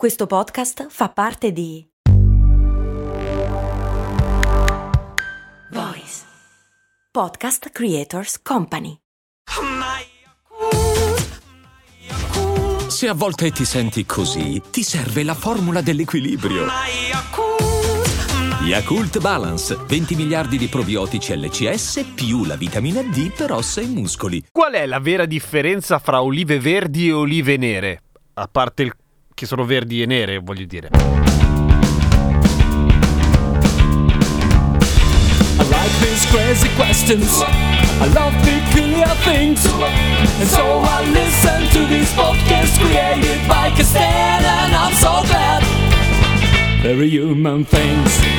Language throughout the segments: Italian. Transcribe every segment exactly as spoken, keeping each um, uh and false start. Questo podcast fa parte di V O I S, Podcast Creators Company. Se a volte ti senti così, ti serve la formula dell'equilibrio. Yakult Balance, venti miliardi di probiotici L C S più la vitamina D per ossa e muscoli. Qual è la vera differenza fra olive verdi e olive nere? A parte il che sono verdi e nere, voglio dire. I like these crazy questions. I love peculiar things. And so I listen to these podcasts created by Kessler, and I'm so glad. Very human things.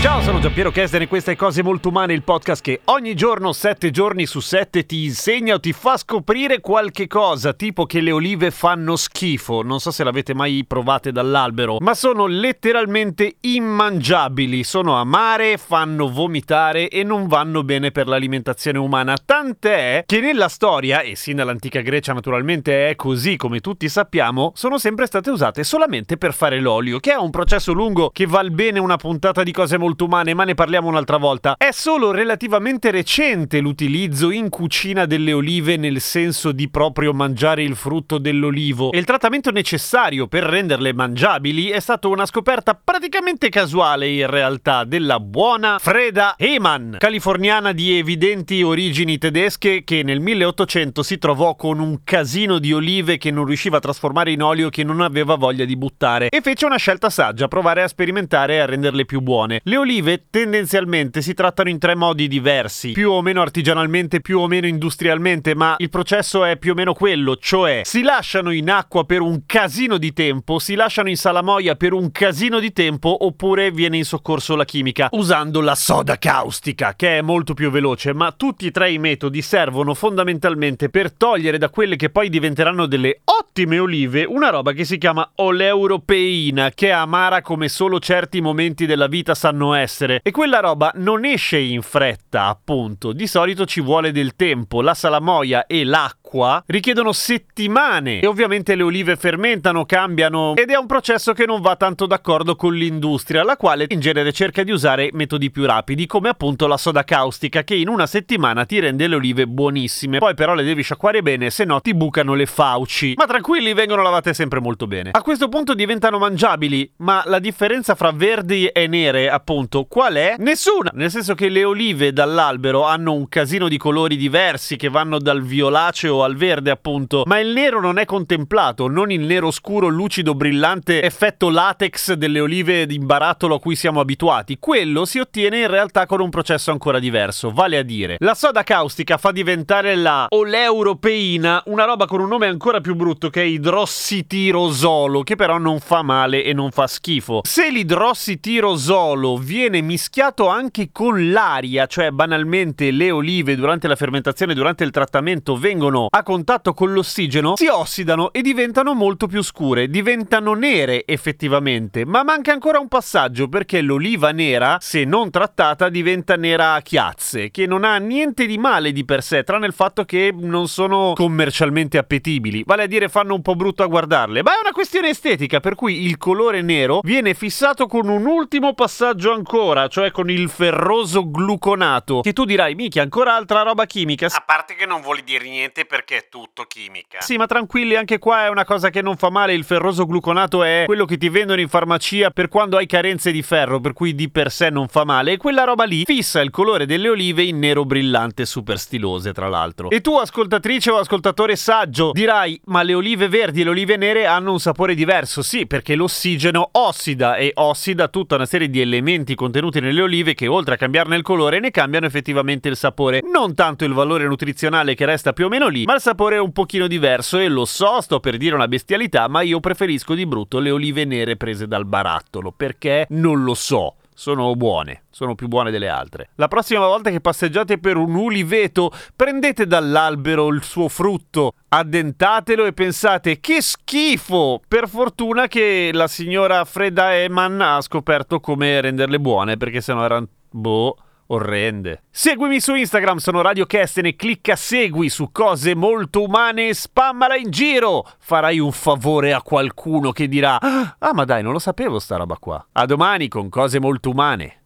Ciao, sono Giampiero Kessler e questa è Cose Molto Umane, il podcast che ogni giorno, sette giorni su sette, ti insegna o ti fa scoprire qualche cosa, tipo che le olive fanno schifo. Non so se l'avete mai provate dall'albero, ma sono letteralmente immangiabili, sono amare, fanno vomitare e non vanno bene per l'alimentazione umana. Tant'è che nella storia, e sin dall'antica Grecia naturalmente è così, come tutti sappiamo, sono sempre state usate solamente per fare l'olio, che è un processo lungo che val bene una puntata di Cose Molto Umane, ma ne parliamo un'altra volta. È solo relativamente recente l'utilizzo in cucina delle olive, nel senso di proprio mangiare il frutto dell'olivo, e il trattamento necessario per renderle mangiabili è stato una scoperta praticamente casuale, in realtà, della buona Frieda Heyman, californiana di evidenti origini tedesche, che nel milleottocento si trovò con un casino di olive che non riusciva a trasformare in olio, che non aveva voglia di buttare, e fece una scelta saggia: provare a sperimentare e a renderle più buone. Le olive tendenzialmente si trattano in tre modi diversi, più o meno artigianalmente, più o meno industrialmente, ma il processo è più o meno quello, cioè si lasciano in acqua per un casino di tempo, si lasciano in salamoia per un casino di tempo, oppure viene in soccorso la chimica, usando la soda caustica, che è molto più veloce, ma tutti e tre i metodi servono fondamentalmente per togliere da quelle che poi diventeranno delle ottime olive una roba che si chiama oleuropeina, che è amara come solo certi momenti della vita sanno essere, e quella roba non esce in fretta, appunto. Di solito ci vuole del tempo, la salamoia e l'acqua richiedono settimane, e ovviamente le olive fermentano, cambiano, ed è un processo che non va tanto d'accordo con l'industria, la quale in genere cerca di usare metodi più rapidi, come appunto la soda caustica, che in una settimana ti rende le olive buonissime. Poi però le devi sciacquare bene, se no ti bucano le fauci, ma tranquilli, vengono lavate sempre molto bene. A questo punto diventano mangiabili, ma la differenza fra verdi e nere, appunto, qual è? Nessuna! Nel senso che le olive dall'albero hanno un casino di colori diversi, che vanno dal violaceo al verde, appunto, ma il nero non è contemplato, non il nero scuro, lucido, brillante, effetto latex delle olive in barattolo a cui siamo abituati. Quello si ottiene in realtà con un processo ancora diverso, vale a dire, la soda caustica fa diventare la oleuropeina una roba con un nome ancora più brutto, che è idrossitirosolo, che però non fa male e non fa schifo. Se l'idrossitirosolo viene mischiato anche con l'aria, cioè banalmente le olive durante la fermentazione, durante il trattamento, vengono a contatto con l'ossigeno, si ossidano e diventano molto più scure, diventano nere effettivamente, ma manca ancora un passaggio, perché l'oliva nera, se non trattata, diventa nera a chiazze, che non ha niente di male di per sé, tranne il fatto che non sono commercialmente appetibili, vale a dire fanno un po' brutto a guardarle, ma è una questione estetica, per cui il colore nero viene fissato con un ultimo passaggio ancora, cioè con il ferroso gluconato, che tu dirai: minchia, ancora altra roba chimica. A parte che non vuol dire niente, perché è tutto chimica. Sì, ma tranquilli, anche qua è una cosa che non fa male. Il ferroso gluconato è quello che ti vendono in farmacia per quando hai carenze di ferro, per cui di per sé non fa male, e quella roba lì fissa il colore delle olive in nero brillante, super stilose tra l'altro. E tu, ascoltatrice o ascoltatore saggio, dirai: ma le olive verdi e le olive nere hanno un sapore diverso. Sì, perché l'ossigeno ossida, e ossida tutta una serie di elementi contenuti nelle olive, che oltre a cambiarne il colore ne cambiano effettivamente il sapore. Non tanto il valore nutrizionale, che resta più o meno lì, ma il sapore è un pochino diverso, e lo so, sto per dire una bestialità, ma io preferisco di brutto le olive nere prese dal barattolo, perché non lo so, sono buone, sono più buone delle altre. La prossima volta che passeggiate per un uliveto, prendete dall'albero il suo frutto, addentatelo e pensate: che schifo! Per fortuna che la signora Frieda Heyman ha scoperto come renderle buone, perché sennò erano boh. orrende. Seguimi su Instagram, sono Radio Kesten, e clicca segui su Cose Molto Umane e spammala in giro. Farai un favore a qualcuno che dirà: ah, ma dai, non lo sapevo sta roba qua. A domani con Cose Molto Umane.